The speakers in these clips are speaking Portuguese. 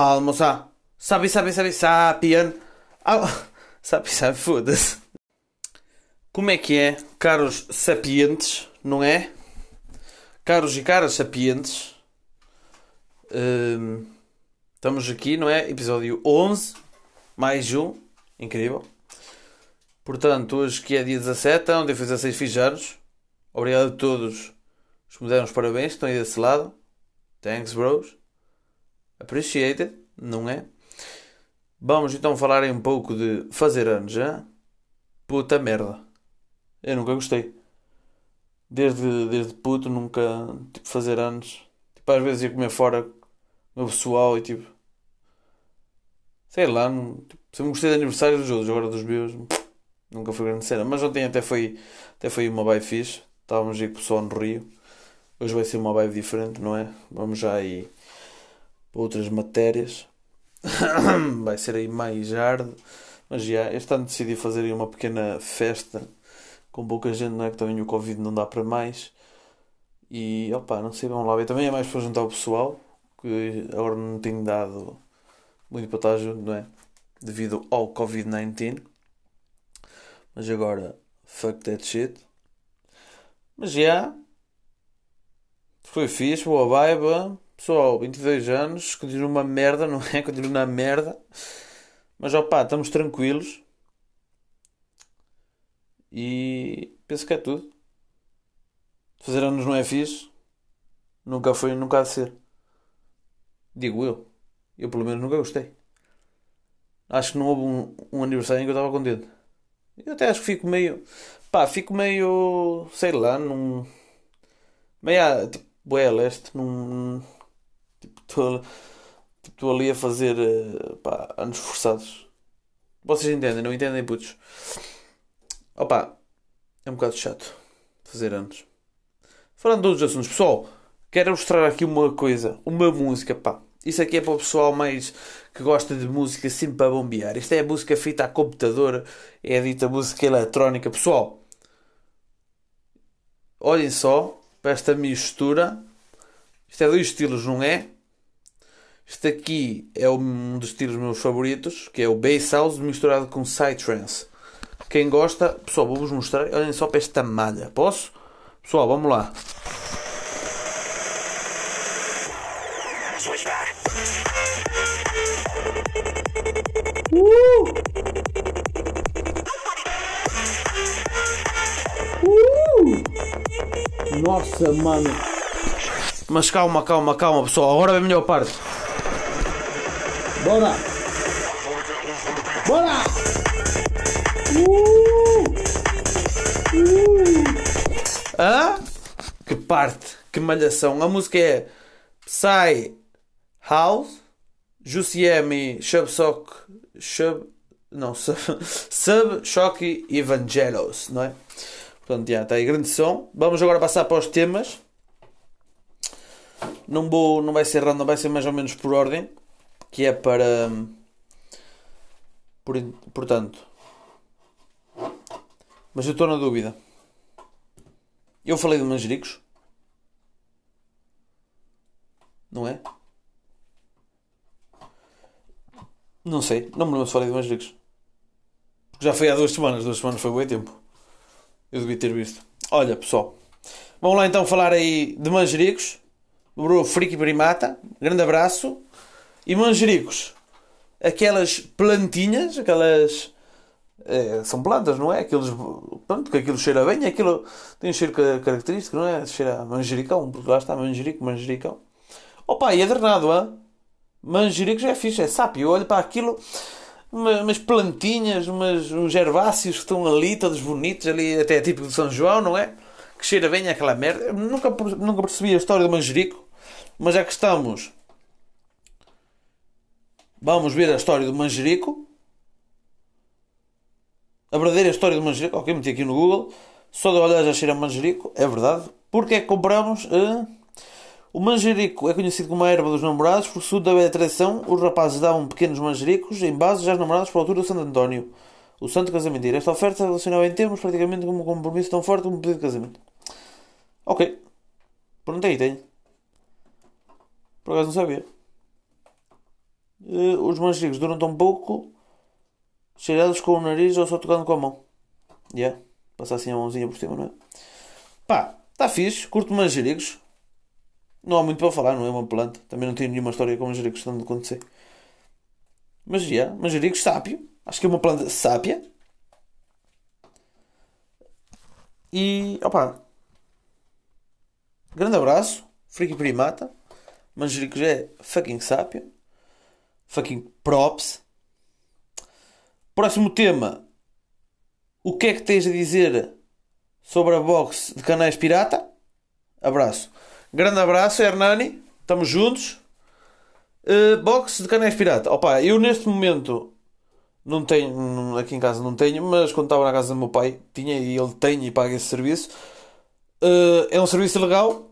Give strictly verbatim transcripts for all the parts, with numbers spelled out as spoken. almoçar. Sabe, sabe, sabe, sapian. Al... Sabe, sabe, foda-se. Como é que é, caros sapientes, não é? Caros e caras sapientes. Hum, estamos aqui, não é? Episódio onze, mais um. Incrível. Portanto, hoje que é dia dezassete, onde eu fiz dezasseis, fiz anos. Obrigado a todos os que me deram os parabéns, estão aí desse lado. Thanks, bros. Appreciated, não é? Vamos então falar um pouco de fazer anos, já? Puta merda. Eu nunca gostei. Desde, desde puto, nunca, tipo, fazer anos. Tipo, às vezes ia comer fora com o meu pessoal e, tipo... Sei lá, não, tipo, sempre gostei de aniversários dos outros, agora dos meus... Nunca foi grande cena, mas ontem até foi, até foi uma vibe fixe. Estávamos aí com o pessoal no Rio. Hoje vai ser uma vibe diferente, não é? Vamos já aí para outras matérias. Vai ser aí mais hard. Mas já, este ano decidi fazer aí uma pequena festa com pouca gente, não é? Que também o Covid não dá para mais. E opa, não sei, vamos lá ver. Também é mais para juntar o pessoal, que agora não tem dado muito para estar junto, não é? Devido ao covid dezenove. Mas agora, fuck that shit. Mas já. Yeah, foi fixe, boa vibe. Pessoal, vinte e dois anos, continuo uma merda, não é? Continuo na merda. Mas opá, estamos tranquilos. E penso que é tudo. Fazer anos não é fixe. Nunca foi, nunca há de ser. Digo eu. Eu pelo menos nunca gostei. Acho que não houve um, um aniversário em que eu estava contente. Eu até acho que fico meio... Pá, fico meio... Sei lá, num... Meio... Tipo, bué a leste, num... Tipo, estou tipo, ali a fazer... Pá, anos forçados. Vocês entendem, não entendem, putos? Opá, é um bocado chato fazer anos. Falando de outros assuntos, pessoal, quero mostrar aqui uma coisa. Uma música, pá. Isso aqui é para o pessoal mais que gosta de música sempre para bombear. Isto é a música feita à computadora, é a dita música eletrónica. Pessoal, olhem só para esta mistura. Isto é dois estilos, não é? Este aqui é um dos estilos meus favoritos, que é o Bass House misturado com Psytrance. Quem gosta, pessoal, vou-vos mostrar. Olhem só para esta malha. Posso? Pessoal, vamos lá. Uh! Uh! Nossa, mano. Mas calma, calma, calma, pessoal. Agora é a melhor parte. Bora! Bora! Uh! Uh! Hã? Que parte, que malhação. A música é Psy House, Juicy M e Shubsock... Shub... Não, sub... sub Shock Evangelos, não é? Portanto, já está aí grande som. Vamos agora passar para os temas. Não vou... Não vai ser random, vai ser mais ou menos por ordem. Que é para... Por... Portanto... Mas eu estou na dúvida. Eu falei de manjericos. Não é? Não sei, não me lembro se falei de manjericos. Porque já foi há duas semanas, duas semanas foi bem tempo. Eu devia ter visto. Olha, pessoal, vamos lá então falar aí de manjericos. O bro Friki Primata, grande abraço. E manjericos, aquelas plantinhas, aquelas... É, são plantas, não é? Aqueles, pronto, que aquilo cheira bem, aquilo tem um cheiro característico, não é? Cheira a manjericão, porque lá está manjerico, manjericão. Opa, e é drenado, hã? Manjericos é fixe, é sápio. Eu olho para aquilo, umas plantinhas, umas, uns herbáceos que estão ali, todos bonitos, ali até típico de São João, não é? Que cheira bem aquela merda. Eu nunca, nunca percebi a história do manjerico, mas já que estamos, vamos ver a história do manjerico. A verdadeira história do manjerico. Ok, meti aqui no Google. Só de olhar já cheira manjerico, é verdade. Porque é que compramos... Uh... O manjerico é conhecido como a erva dos namorados, porque segundo a velha tradição, os rapazes davam pequenos manjericos em base já namorados para a altura do Santo António, o santo casamento. Esta oferta relacionava em termos praticamente como um compromisso tão forte como um pedido de casamento. Ok. Pronto, aí tenho. Por acaso não sabia. os manchegos duram tão pouco, cheirados com o nariz ou só tocando com a mão. Yeah. Passar assim a mãozinha por cima, não é? Pá, está fixe, curto manjericos. Não há muito para falar, não é uma planta. Também não tenho nenhuma história com manjericos, tanto de acontecer. Mas, já, yeah, manjericos, sápio. Acho que é uma planta sápia. E, opá, grande abraço, Friki Primata. Manjericos é fucking sápio. Fucking props. Próximo tema. O que é que tens a dizer sobre a box de canais pirata? Abraço. Grande abraço, Hernani. Estamos juntos. Uh, box de canais pirata. Opa, eu neste momento não tenho, aqui em casa não tenho, mas quando estava na casa do meu pai tinha, e ele tem e paga esse serviço. Uh, é um serviço legal.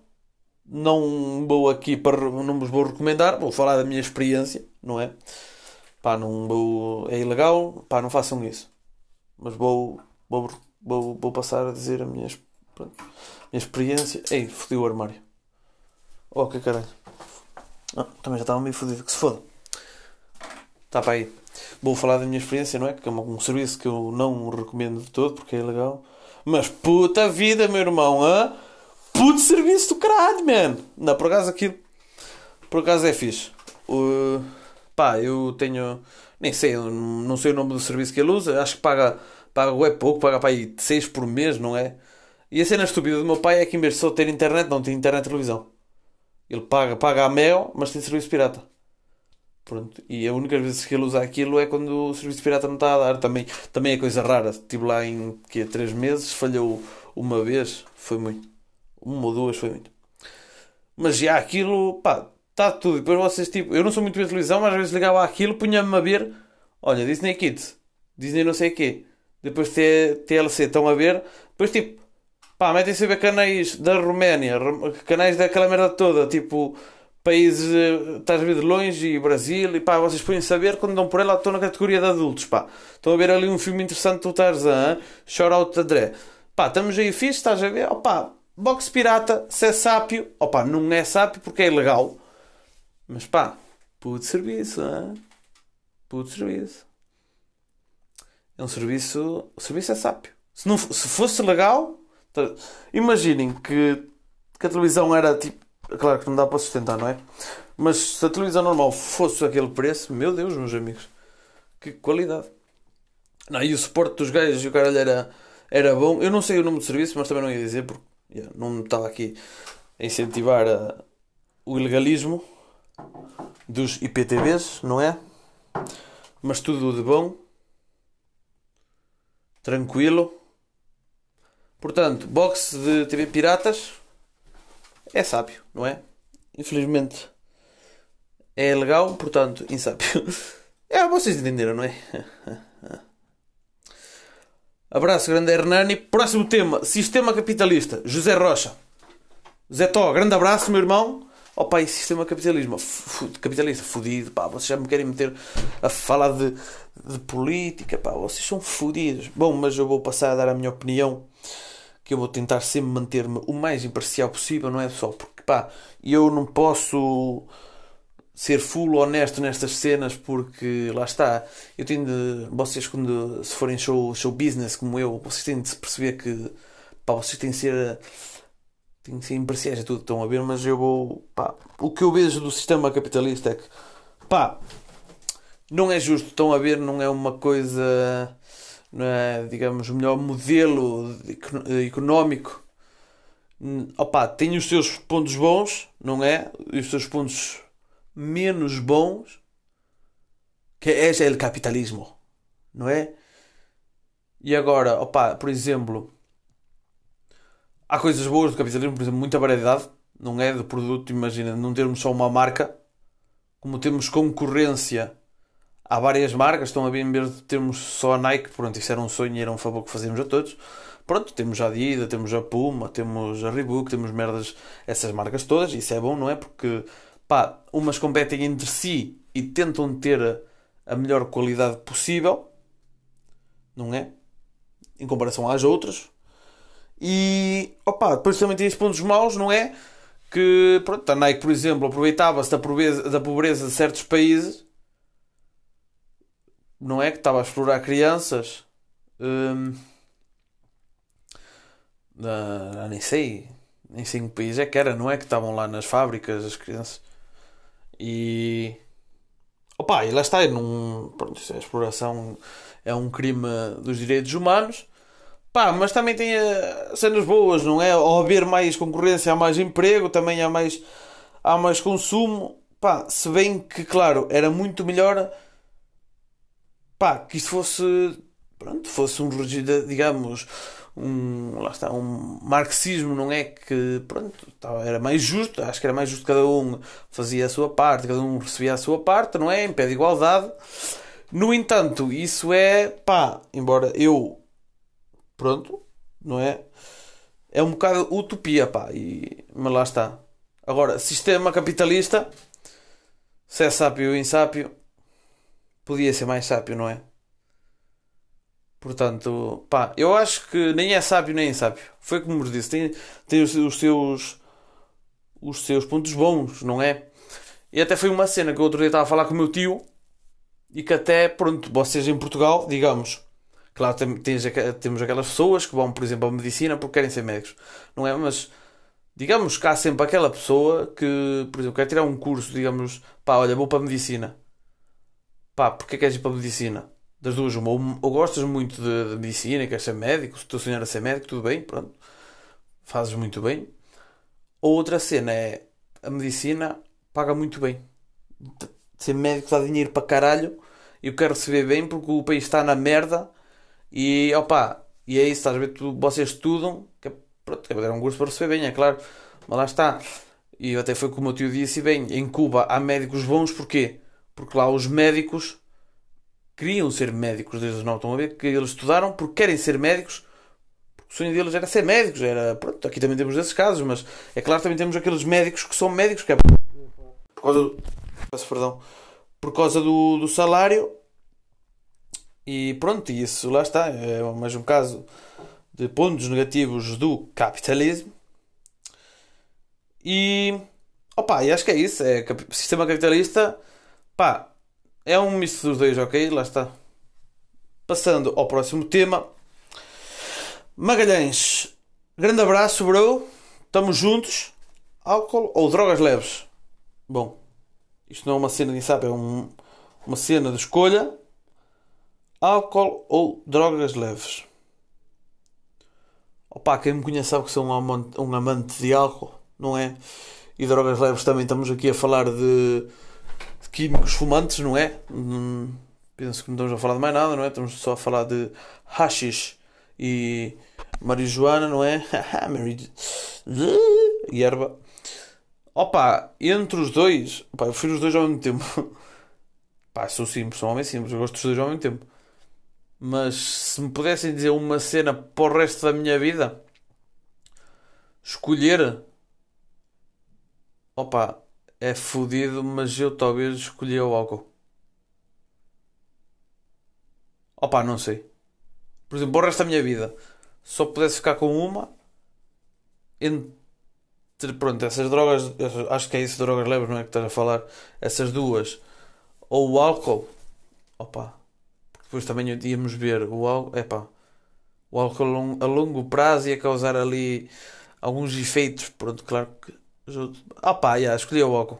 Não vou aqui para, não vos vou recomendar. Vou falar da minha experiência, não é? Pá, não vou, é ilegal. Pá, não façam isso. Mas vou, vou, vou, vou passar a dizer a minha, pronto, minha experiência. Ei, fodi o armário. Oh, que caralho. Ah, também já estava meio fodido, que se foda. Está para aí. Vou falar da minha experiência, não é? Que é um serviço que eu não recomendo de todo, porque é ilegal. Mas puta vida, meu irmão, hã? Puto serviço do caralho, man. Não, por acaso aquilo... Por acaso é fixe. Uh, pá, eu tenho... Nem sei, não sei o nome do serviço que ele usa. Acho que paga, paga é pouco, paga para aí seis por mês, não é? E a cena estúpida do meu pai é que em vez de só ter internet, não tem internet e televisão. Ele paga, paga a mel, mas tem serviço pirata. Pronto. E a única vez que ele usa aquilo é quando o serviço pirata não está a dar. Também, também é coisa rara. Estive lá em que, três meses, falhou uma vez, foi muito. Uma ou duas foi muito. Mas já aquilo, pá... Está tudo. Depois vocês, tipo, eu não sou muito bem de televisão, mas às vezes ligava aquilo, punha-me a ver, olha, Disney Kids, Disney não sei o quê, depois T L C, estão a ver, depois tipo, pá, metem-se a ver canais da Roménia, canais daquela merda toda, tipo, países, estás a ver de longe, e Brasil, e pá, vocês põem-se a ver, quando dão por ela, estão na categoria de adultos, pá, estão a ver ali um filme interessante do Tarzan, Shout Out André, pá, estamos aí fixe, estás a ver, opá, box pirata, se é sápio, opá, não é sápio porque é ilegal. Mas pá, puto serviço, hein? Puto serviço. É um serviço... O serviço é sábio. Se, não, se fosse legal... Tá... Imaginem que, que a televisão era tipo... Claro que não dá para sustentar, não é? Mas se a televisão normal fosse aquele preço... Meu Deus, meus amigos. Que qualidade. Não, e o suporte dos gajos e o caralho era, era bom. Eu não sei o nome do serviço, mas também não ia dizer. Porque yeah, não estava aqui a incentivar a, o ilegalismo dos I P T Vs, não é? Mas tudo de bom, tranquilo. Portanto, box de T V piratas é sábio, não é? Infelizmente é legal, portanto, insábio. É, vocês entenderam, não é? Abraço, grande Hernani. Próximo tema: sistema capitalista. José Rocha, Zé Tó, grande abraço, meu irmão. Oh pá, esse sistema capitalismo, f- capitalista fodido, pá, vocês já me querem meter a falar de, de política, pá, vocês são fodidos. Bom, mas eu vou passar a dar a minha opinião, que eu vou tentar sempre manter-me o mais imparcial possível, não é só porque, pá, eu não posso ser full honesto nestas cenas, porque lá está, eu tenho de, vocês quando, se forem show, show business como eu, vocês têm de se perceber que, pá, vocês têm de ser... Tenho que ser imparciais e tudo, estão a ver, mas eu vou... Pá, o que eu vejo do sistema capitalista é que... Pá, não é justo, estão a ver, não é uma coisa... Não é, digamos, o melhor modelo económico. Opá, tem os seus pontos bons, não é? E os seus pontos menos bons. Que é o capitalismo, não é? E agora, opá, por exemplo... Há coisas boas do capitalismo, por exemplo, muita variedade, não é? De produto, imagina, não termos só uma marca, como temos concorrência, há várias marcas, estão a ver, em vez de termos só a Nike, pronto, isso era um sonho e era um favor que fazíamos a todos, pronto, temos a Adidas, temos a Puma, temos a Reebok, temos merdas, essas marcas todas, isso é bom, não é? Porque, pá, umas competem entre si e tentam ter a melhor qualidade possível, não é? Em comparação às outras. E, opá, depois também tem os pontos maus, não é? Que, pronto, a Nike, por exemplo, aproveitava-se da pobreza, da pobreza de certos países não é? Que estava a explorar crianças. Hum, ah, nem sei em cinco países é que era, não é? Que estavam lá nas fábricas as crianças. E opa, e lá está, num, pronto, a exploração é um crime dos direitos humanos. Pá, mas também tem uh, cenas boas, não é? Ao haver mais concorrência, há mais emprego, também há mais, há mais consumo. Pá, se bem que, claro, era muito melhor, pá, que isto fosse, pronto, fosse um, digamos, um, lá está, um marxismo, não é? Que, pronto, era mais justo, acho que era mais justo, cada um fazia a sua parte, cada um recebia a sua parte, não é? Em pé de igualdade. No entanto, isso é, pá, embora eu... Pronto, não é? É um bocado utopia, pá. E... Mas lá está. Agora, sistema capitalista, se é sápio ou insápio, podia ser mais sápio, não é? Portanto, pá, eu acho que nem é sápio nem é insápio. Foi como vos disse, tem, tem os, os seus os seus pontos bons, não é? E até foi uma cena que eu outro dia estava a falar com o meu tio e que até, pronto, vocês em Portugal, digamos... Claro, tens, temos aquelas pessoas que vão, por exemplo, à medicina porque querem ser médicos, não é? Mas, digamos que há sempre aquela pessoa que, por exemplo, quer tirar um curso, digamos, pá, olha, vou para a medicina. Pá, porque queres ir para a medicina? Das duas, uma, ou, ou gostas muito de, de medicina e queres ser médico, se tu sonhar a ser médico, tudo bem, pronto, fazes muito bem. Ou outra cena é, a medicina paga muito bem. Ser médico dá dinheiro para caralho e eu quero receber bem porque o país está na merda. E opa, e é isso, estás a ver? Tu, vocês estudam, que, pronto, que é um curso para receber bem, é claro, mas lá está. E até foi como o meu tio disse: bem, em Cuba há médicos bons, porquê? Porque lá os médicos queriam ser médicos, desde os nove, estão a ver? Que eles estudaram porque querem ser médicos, porque o sonho deles era ser médicos. Era, pronto, aqui também temos desses casos, mas é claro, também temos aqueles médicos que são médicos, que é por causa do, perdão, por causa do, do salário. E pronto, isso lá está, é mais um caso de pontos negativos do capitalismo. E, opa, e acho que é isso, é sistema capitalista, pá, é um misto dos dois, ok? Lá está. Passando ao próximo tema. Magalhães, grande abraço, bro, estamos juntos. Álcool ou drogas leves? Bom, isto não é uma cena de insabe, é um, uma cena de escolha. Álcool ou drogas leves? Opa, quem me conhece sabe que sou um amante, um amante de álcool, não é? E drogas leves também, estamos aqui a falar de, de químicos fumantes, não é? Hum, penso que não estamos a falar de mais nada, não é? Estamos só a falar de hashish e marijuana, não é? E erva. Opa, entre os dois, opa, eu prefiro os dois ao mesmo tempo. Pá, sou simples, sou um homem simples, eu gosto dos dois ao mesmo tempo. Mas se me pudessem dizer uma cena para o resto da minha vida, escolher, opa, é fodido, mas eu talvez escolhi o álcool. Opa, não sei. Por exemplo, para o resto da minha vida, só pudesse ficar com uma, entre, pronto, essas drogas, acho que é isso, drogas leves, não é que estás a falar, essas duas, ou o álcool, opa. Depois também íamos ver o álcool, epá, o álcool a longo prazo ia causar ali alguns efeitos, pronto, claro que... Ah pá, já, escolhi o álcool.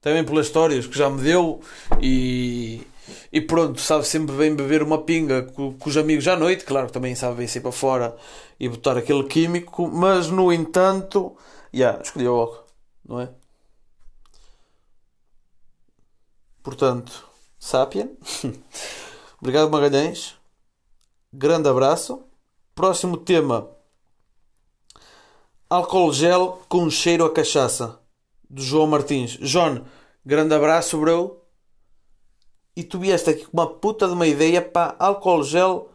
Também pelas histórias que já me deu e, e pronto, sabe sempre bem beber uma pinga com, com os amigos à noite, claro que também sabe bem sair para fora e botar aquele químico, mas no entanto, já, escolhi o álcool, não é? Portanto, sápia... Obrigado, Magalhães. Grande abraço. Próximo tema. Álcool gel com cheiro a cachaça. Do João Martins. John, grande abraço, bro. E tu vieste aqui com uma puta de uma ideia, pá. Álcool gel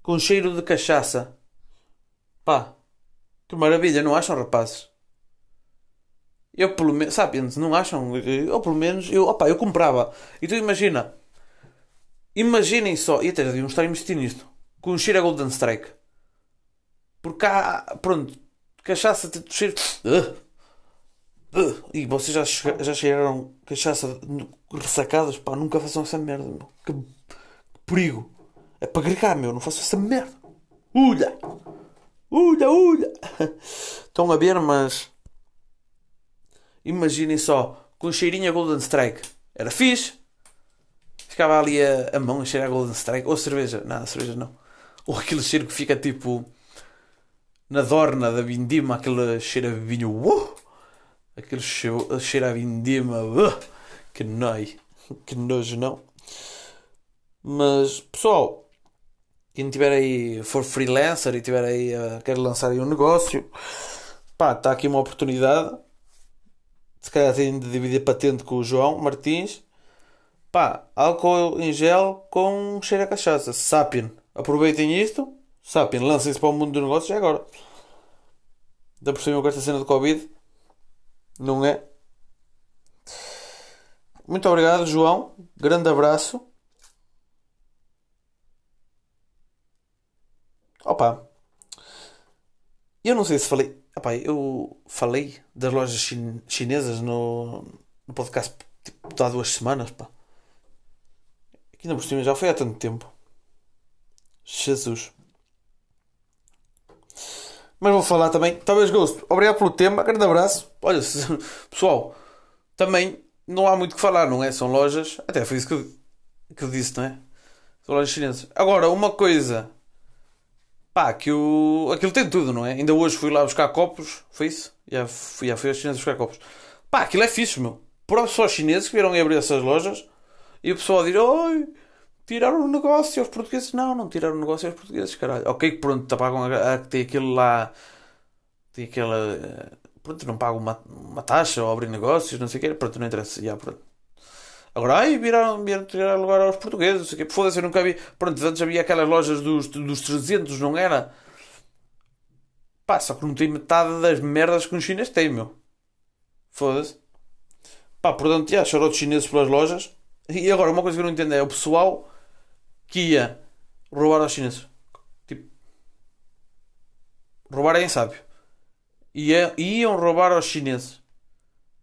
com cheiro de cachaça. Pá. Que maravilha, não acham, rapazes? Eu pelo menos... Sabe, não acham? Eu pelo menos... Eu, opá, eu comprava. E tu imagina... Imaginem só, e até já devíamos estar a investir nisto, com um cheiro a Golden Strike. Porque há, pronto, cachaça, tipo, cheiro... Uh, uh, e vocês já, che já cheiraram cachaça ressacadas? Pá, nunca façam essa merda, meu. Que, perigo. É para gregar, meu. Não faço essa merda. Ulha! Ulha, ulha! Estão a ver, mas... imaginem só. Com um cheirinho a Golden Strike. Era fixe. Ficava ali a, a mão a cheirar a Golden Strike. Ou cerveja. Não, cerveja não. Ou aquele cheiro que fica tipo... na dorna da vindima, aquele cheiro a vinho, uh! Aquele cheiro, cheiro a vindima, uh! Que nojo, que nojo não. Mas, pessoal, quem tiver aí, for freelancer e tiver aí, uh, quer lançar aí um negócio, pá, está aqui uma oportunidade. Se calhar tem de dividir patente com o João Martins. Pá, álcool em gel com cheiro a cachaça, Sapien. Aproveitem isto. Sapien, lancem-se para o mundo dos negócios já agora. Dá por cima com esta cena de Covid. Não é? Muito obrigado, João. Grande abraço. Opa. Eu não sei se falei... Opa, eu falei das lojas chin- chinesas no, no podcast tipo, há duas semanas. Pá. Aqui na por cima já foi há tanto tempo. Jesus. Mas vou falar também, talvez gosto. Obrigado pelo tema, grande abraço. Olha, pessoal, também não há muito o que falar, não é? São lojas, até foi isso que eu, que eu disse, não é? São lojas chinesas. Agora, uma coisa, pá, que o... aquilo tem tudo, não é? Ainda hoje fui lá buscar copos, foi isso? Já fui, já fui aos chineses buscar copos. Pá, aquilo é fixe, meu. Por só os chineses que vieram abrir essas lojas e o pessoal diz, oi... tiraram o negócio aos portugueses. Não, não tiraram o negócio aos portugueses, caralho. Ok, pronto, tá pagam a, a, tem aquele lá... tem aquela... pronto, não pagam uma, uma taxa ou abrem negócios, não sei o que. Pronto, não interessa. Já, pronto. Agora, ai, viraram, viraram tirar lugar aos portugueses, não sei o que. Foda-se, eu nunca vi... Pronto, antes havia aquelas lojas dos, dos trezentos, não era? Pá, só que não tem metade das merdas que os chineses têm, meu. Foda-se. Pá, portanto, já, chorou de chineses pelas lojas. E agora, uma coisa que eu não entendo é o pessoal... que ia roubar aos chineses. Tipo, roubar é insábio. Ia, iam roubar aos chineses.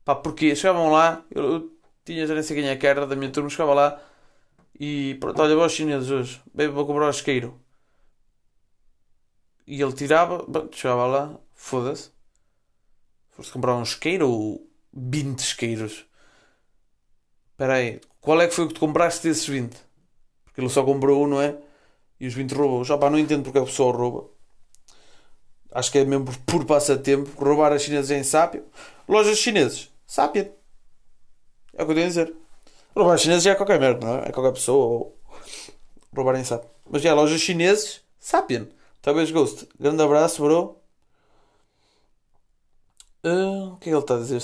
Pá, porque chegavam lá, eu, eu tinha já nem sei quem é que era da minha turma, chegava lá e pronto, olha, vou aos chineses hoje, bem, vou comprar o isqueiro. E ele tirava, pronto, chegava lá, foda-se. Foste comprar um isqueiro ou vinte isqueiros? Espera aí, qual é que foi o que tu compraste desses vinte? Ele só comprou um, não é? E os vinte roubou. Já pá, não entendo porque a pessoa rouba. Acho que é mesmo por passatempo. Roubar as chinesas em sápio. Lojas chineses. Sápia. É o que eu tenho a dizer. Roubar as chineses já é qualquer merda, não é? É qualquer pessoa. Ou... roubar em sápio. Mas já, lojas chineses. Sápia. Talvez goste. Grande abraço, bro. Uh, o que é que ele está a dizer?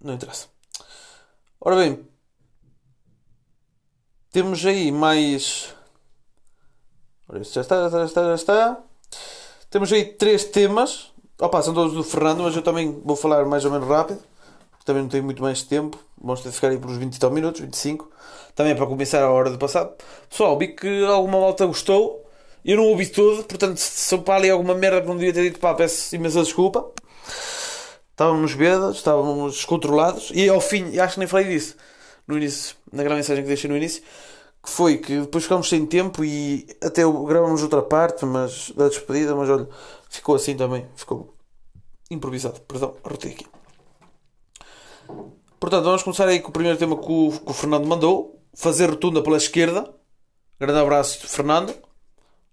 Não interessa. Ora bem. Temos aí mais... olha, já está, já está, já está. Temos aí três temas. Opa, são todos do Fernando, mas eu também vou falar mais ou menos rápido. Também não tenho muito mais tempo. Vamos ter de ficar aí por uns vinte e tal minutos, vinte e cinco. Também é para começar a hora do passado. Pessoal, vi que alguma malta gostou. Eu não ouvi tudo, portanto, se eu ali alguma merda que não devia ter dito, pá, peço imensa desculpa. Estávamos bedas, estávamos descontrolados. E ao fim, acho que nem falei disso. No início, naquela mensagem que deixei no início, que foi que depois ficámos sem tempo e até gravámos outra parte, mas da despedida, mas olha, ficou assim também, ficou improvisado, perdão, arrotei aqui. Portanto, vamos começar aí com o primeiro tema que o, que o Fernando mandou, fazer rotunda pela esquerda. Grande abraço, Fernando.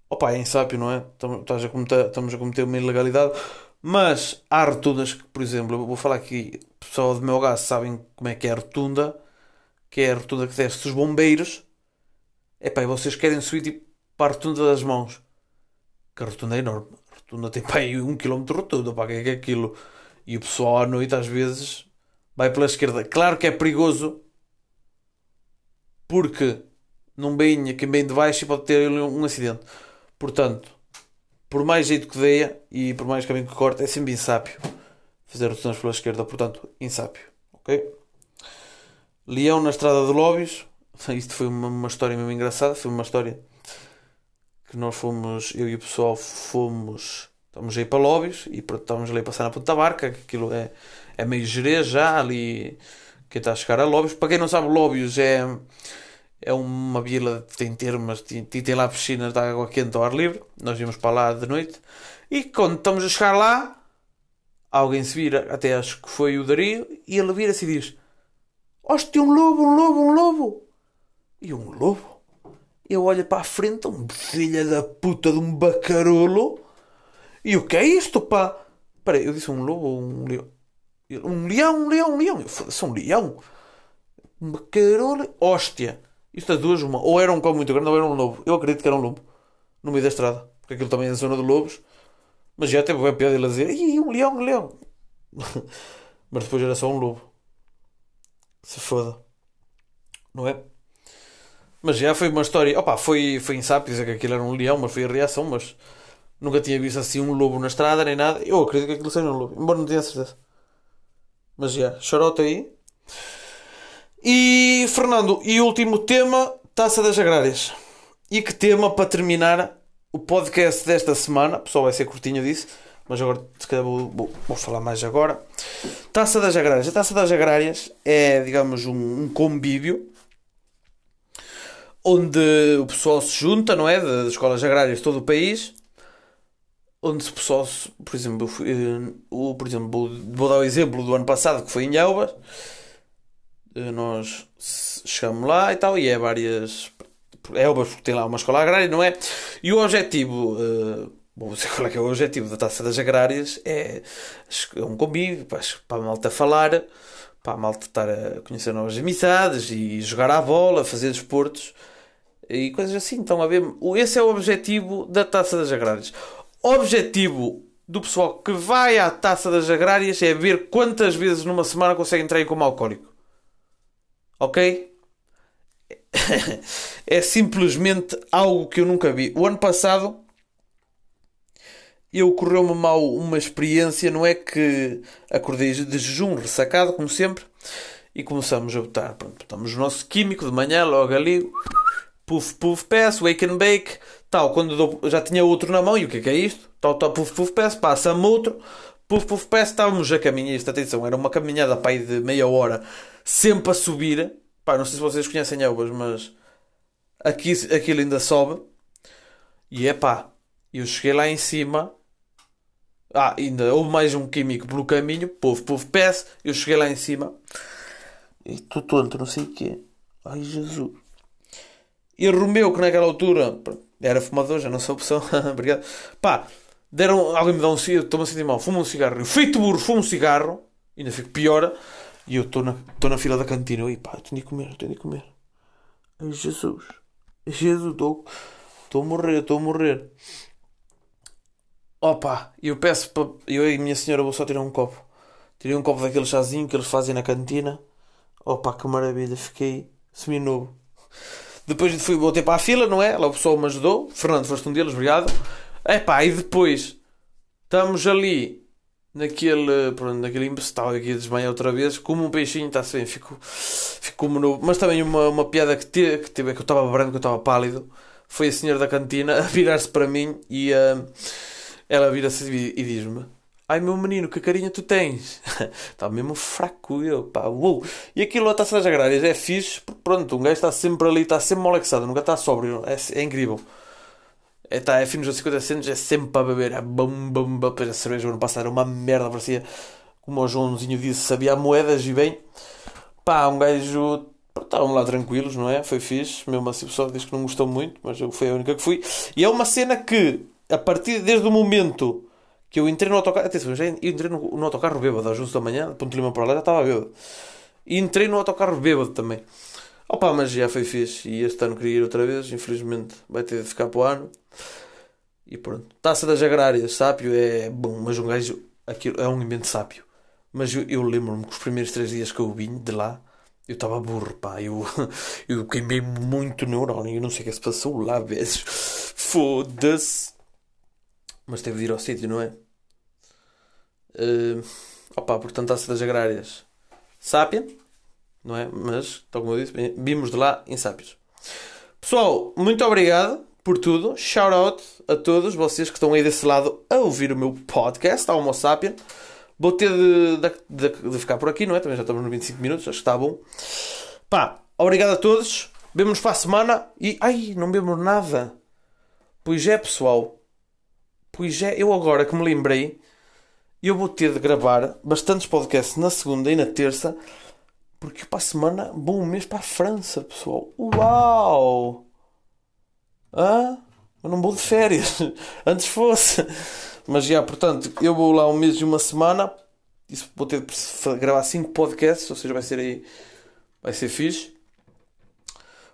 Opa, é insápio, não é? Estamos a cometer, estamos a cometer uma ilegalidade, mas há rotundas que, por exemplo, eu vou falar aqui, o pessoal do meu gás sabem como é que é a rotunda, que é a rotunda que desce dos bombeiros. Epá, e vocês querem subir tipo, para a rotunda das mãos. Que a rotunda é enorme. A rotunda tem pá, aí um quilómetro de rotunda. Pá, que é aquilo? E o pessoal à noite às vezes vai pela esquerda. Claro que é perigoso. Porque não bem, quem vem de baixo pode ter um acidente. Portanto, por mais jeito que dê e por mais caminho que corte, é sempre insápio fazer rotundas pela esquerda. Portanto, insápio. Ok? Leão na estrada de Lóbios. Isto foi uma, uma história mesmo engraçada. Foi uma história que nós fomos, eu e o pessoal fomos, estamos aí para Lóbios e pronto, estávamos ali a passar na Ponta da Barca, que aquilo é, é meio Jerez já ali, quem está a chegar a Lóbios. Para quem não sabe, Lóbios é, é uma vila que tem termas e tem, tem lá piscinas de água quente ao ar livre. Nós íamos para lá de noite e quando estamos a chegar lá, alguém se vira, até acho que foi o Dario, e ele vira-se e diz: "Hoste, um lobo, um lobo, um lobo!" E um lobo? Eu olho para a frente, um filho da puta de um bacarulo. E o que é isto, pá? Peraí, eu disse um lobo ou um leão? Um leão, um leão, um leão. Eu falei, sou um leão. Um bacarulo. Hóstia. Isto é duas, uma. Ou era um cão muito grande ou era um lobo. Eu acredito que era um lobo. No meio da estrada. Porque aquilo também é zona de lobos. Mas já até bem piada ele a dizer: "Ih, um leão, um leão." Mas depois era só um lobo. Se foda. Não é? Mas já foi uma história. Opa, foi, foi insápio dizer que aquilo era um leão, mas foi a reação. Mas nunca tinha visto assim um lobo na estrada nem nada. Eu acredito que aquilo seja um lobo, embora não tenha certeza. Mas já, chorota aí. E Fernando, e último tema: Taça das Agrárias. E que tema para terminar o podcast desta semana? O pessoal vai ser curtinho disso, mas agora se calhar vou, vou, vou falar mais agora. Taça das Agrárias. A Taça das Agrárias é, digamos, um, um convívio onde o pessoal se junta, não é? Das escolas agrárias de todo o país. Onde o pessoal, se, por exemplo, eu fui, eu, por exemplo vou, vou dar o exemplo do ano passado que foi em Elvas. Nós chegamos lá e tal, e é várias... Elvas, porque tem lá uma escola agrária, não é? E o objetivo... Uh, bom, sei qual é que é o objetivo da Taça das Agrárias. É, é um convívio para, para a malta falar, para a malta estar a conhecer novas amizades e jogar à bola, fazer desportos e coisas assim. Então, a ver, esse é o objetivo da Taça das Agrárias. O objetivo do pessoal que vai à Taça das Agrárias é ver quantas vezes numa semana consegue entrar em coma alcoólico. Ok? É simplesmente algo que eu nunca vi. O ano passado eu correu-me mal uma experiência, não é? Que acordei de jejum, ressacado, como sempre, e começamos a botar, pronto, estamos no nosso químico de manhã, logo ali, puff, puff, pass, wake and bake, tal, quando dou, já tinha outro na mão, e o que é que é isto? Tal, tal, puff, puff, pass, passa-me outro, puff, puff, pass, estávamos a caminhar, isto, atenção, era uma caminhada, pá, de meia hora, sempre a subir, pá, não sei se vocês conhecem Elvas, mas aqui, aquilo ainda sobe, e é pá, eu cheguei lá em cima... Ah, ainda houve mais um químico pelo caminho. Povo, povo, peço. Eu cheguei lá em cima. E estou tonto, não sei o quê. Ai, Jesus. E Romeu, que naquela altura... Era fumador, já não sou opção. Obrigado. Pá, deram... Alguém me dá um cigarro. Estou-me a sentir mal. Fumo um cigarro. Eu feito burro, fumo um cigarro. Ainda fico pior. E eu estou na, na fila da cantina. Eu, e pá, eu tenho de comer, eu tenho de comer. Ai, Jesus. Jesus, estou... Estou a morrer, estou a morrer. Opa, eu peço para... Eu e a minha senhora vou só tirar um copo. Tirei um copo daquele chazinho que eles fazem na cantina. Opa, que maravilha. Fiquei seminovo. Depois fui, voltei para a fila, não é? Lá o pessoal me ajudou. Fernando, foste um deles, obrigado. Epá, e depois... Estamos ali... Naquele... Pronto, naquele imbecil aqui a desmaiar outra vez. Como um peixinho, está-se bem. Fico... Fico novo. Mas também uma, uma piada que teve... Que teve é que eu estava branco, que eu estava pálido. Foi a senhora da cantina a virar-se para mim e... Uh... Ela vira-se e diz-me: "Ai, meu menino, que carinha tu tens." Está mesmo fraco eu, pá. Uou. E aquilo a Taça das Agrárias é fixe. Pronto, um gajo está sempre ali, está sempre molexado, nunca está sóbrio. É, é incrível. É, tá, é fino dos cinquenta centos, é sempre para beber. É bum, bum, bum. A cerveja o ano passado era uma merda, parecia, como o Joãozinho disse, sabia a moedas e bem. Pá, um gajo... Estavam lá tranquilos, não é? Foi fixe. Mesmo assim o pessoal diz que não gostou muito, mas eu fui a única que fui. E é uma cena que... A partir, desde o momento que eu entrei no autocarro... Atenção, já entrei no, no autocarro bêbado, às onze da manhã, de Ponte Lima para lá, já estava bêbado. E entrei no autocarro bêbado também. Opa, mas já foi fixe. E este ano queria ir outra vez, infelizmente vai ter de ficar para o ano. E pronto. Taça das Agrárias, sápio, é bom, mas um gajo... Aquilo é um invento sápio. Mas eu, eu lembro-me que os primeiros três dias que eu vim de lá, eu estava burro, pá. Eu, eu queimei muito neurônio, eu não sei o que se passou lá, vezes. Foda-se. Mas teve de ir ao sítio, não é? Uh, opa, portanto, Taça das Agrárias. Sápia, não é? Mas, tal como eu disse, vimos de lá em sápios. Pessoal, muito obrigado por tudo. Shout out a todos vocês que estão aí desse lado a ouvir o meu podcast, a Homo Sapien. Vou ter de, de, de, de ficar por aqui, não é? Também já estamos nos vinte e cinco minutos, acho que está bom. Pá, obrigado a todos. Vemo-nos para a semana e... Ai, não bebo nada. Pois é, pessoal. Pois é, eu agora que me lembrei, eu vou ter de gravar bastantes podcasts na segunda e na terça, porque para a semana vou um mês para a França, pessoal. Uau! Hã? Eu não vou de férias. Antes fosse. Mas já, portanto, eu vou lá um mês e uma semana. Isso vou ter de gravar cinco podcasts, ou seja, vai ser aí... Vai ser fixe.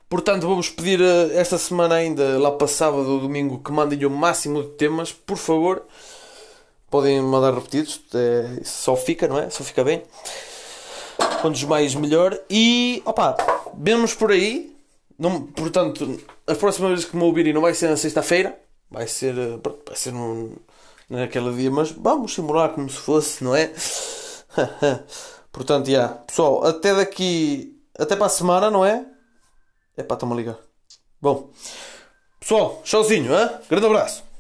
Portanto, vou-vos pedir esta semana ainda, lá para sábado ou domingo, que mandem o máximo de temas, por favor. Podem mandar repetidos, é, só fica, não é? Só fica bem. Quantos mais, melhor. E, opá, vemos por aí. Não, portanto, as próximas vezes que me ouvirem não vai ser na sexta-feira. Vai ser, vai ser num, naquele dia, mas vamos simular como se fosse, não é? Portanto, já. Yeah. Pessoal, até daqui... Até para a semana, não é? É para estar-me a ligar. Bom, pessoal, tchauzinho, hein? Grande abraço.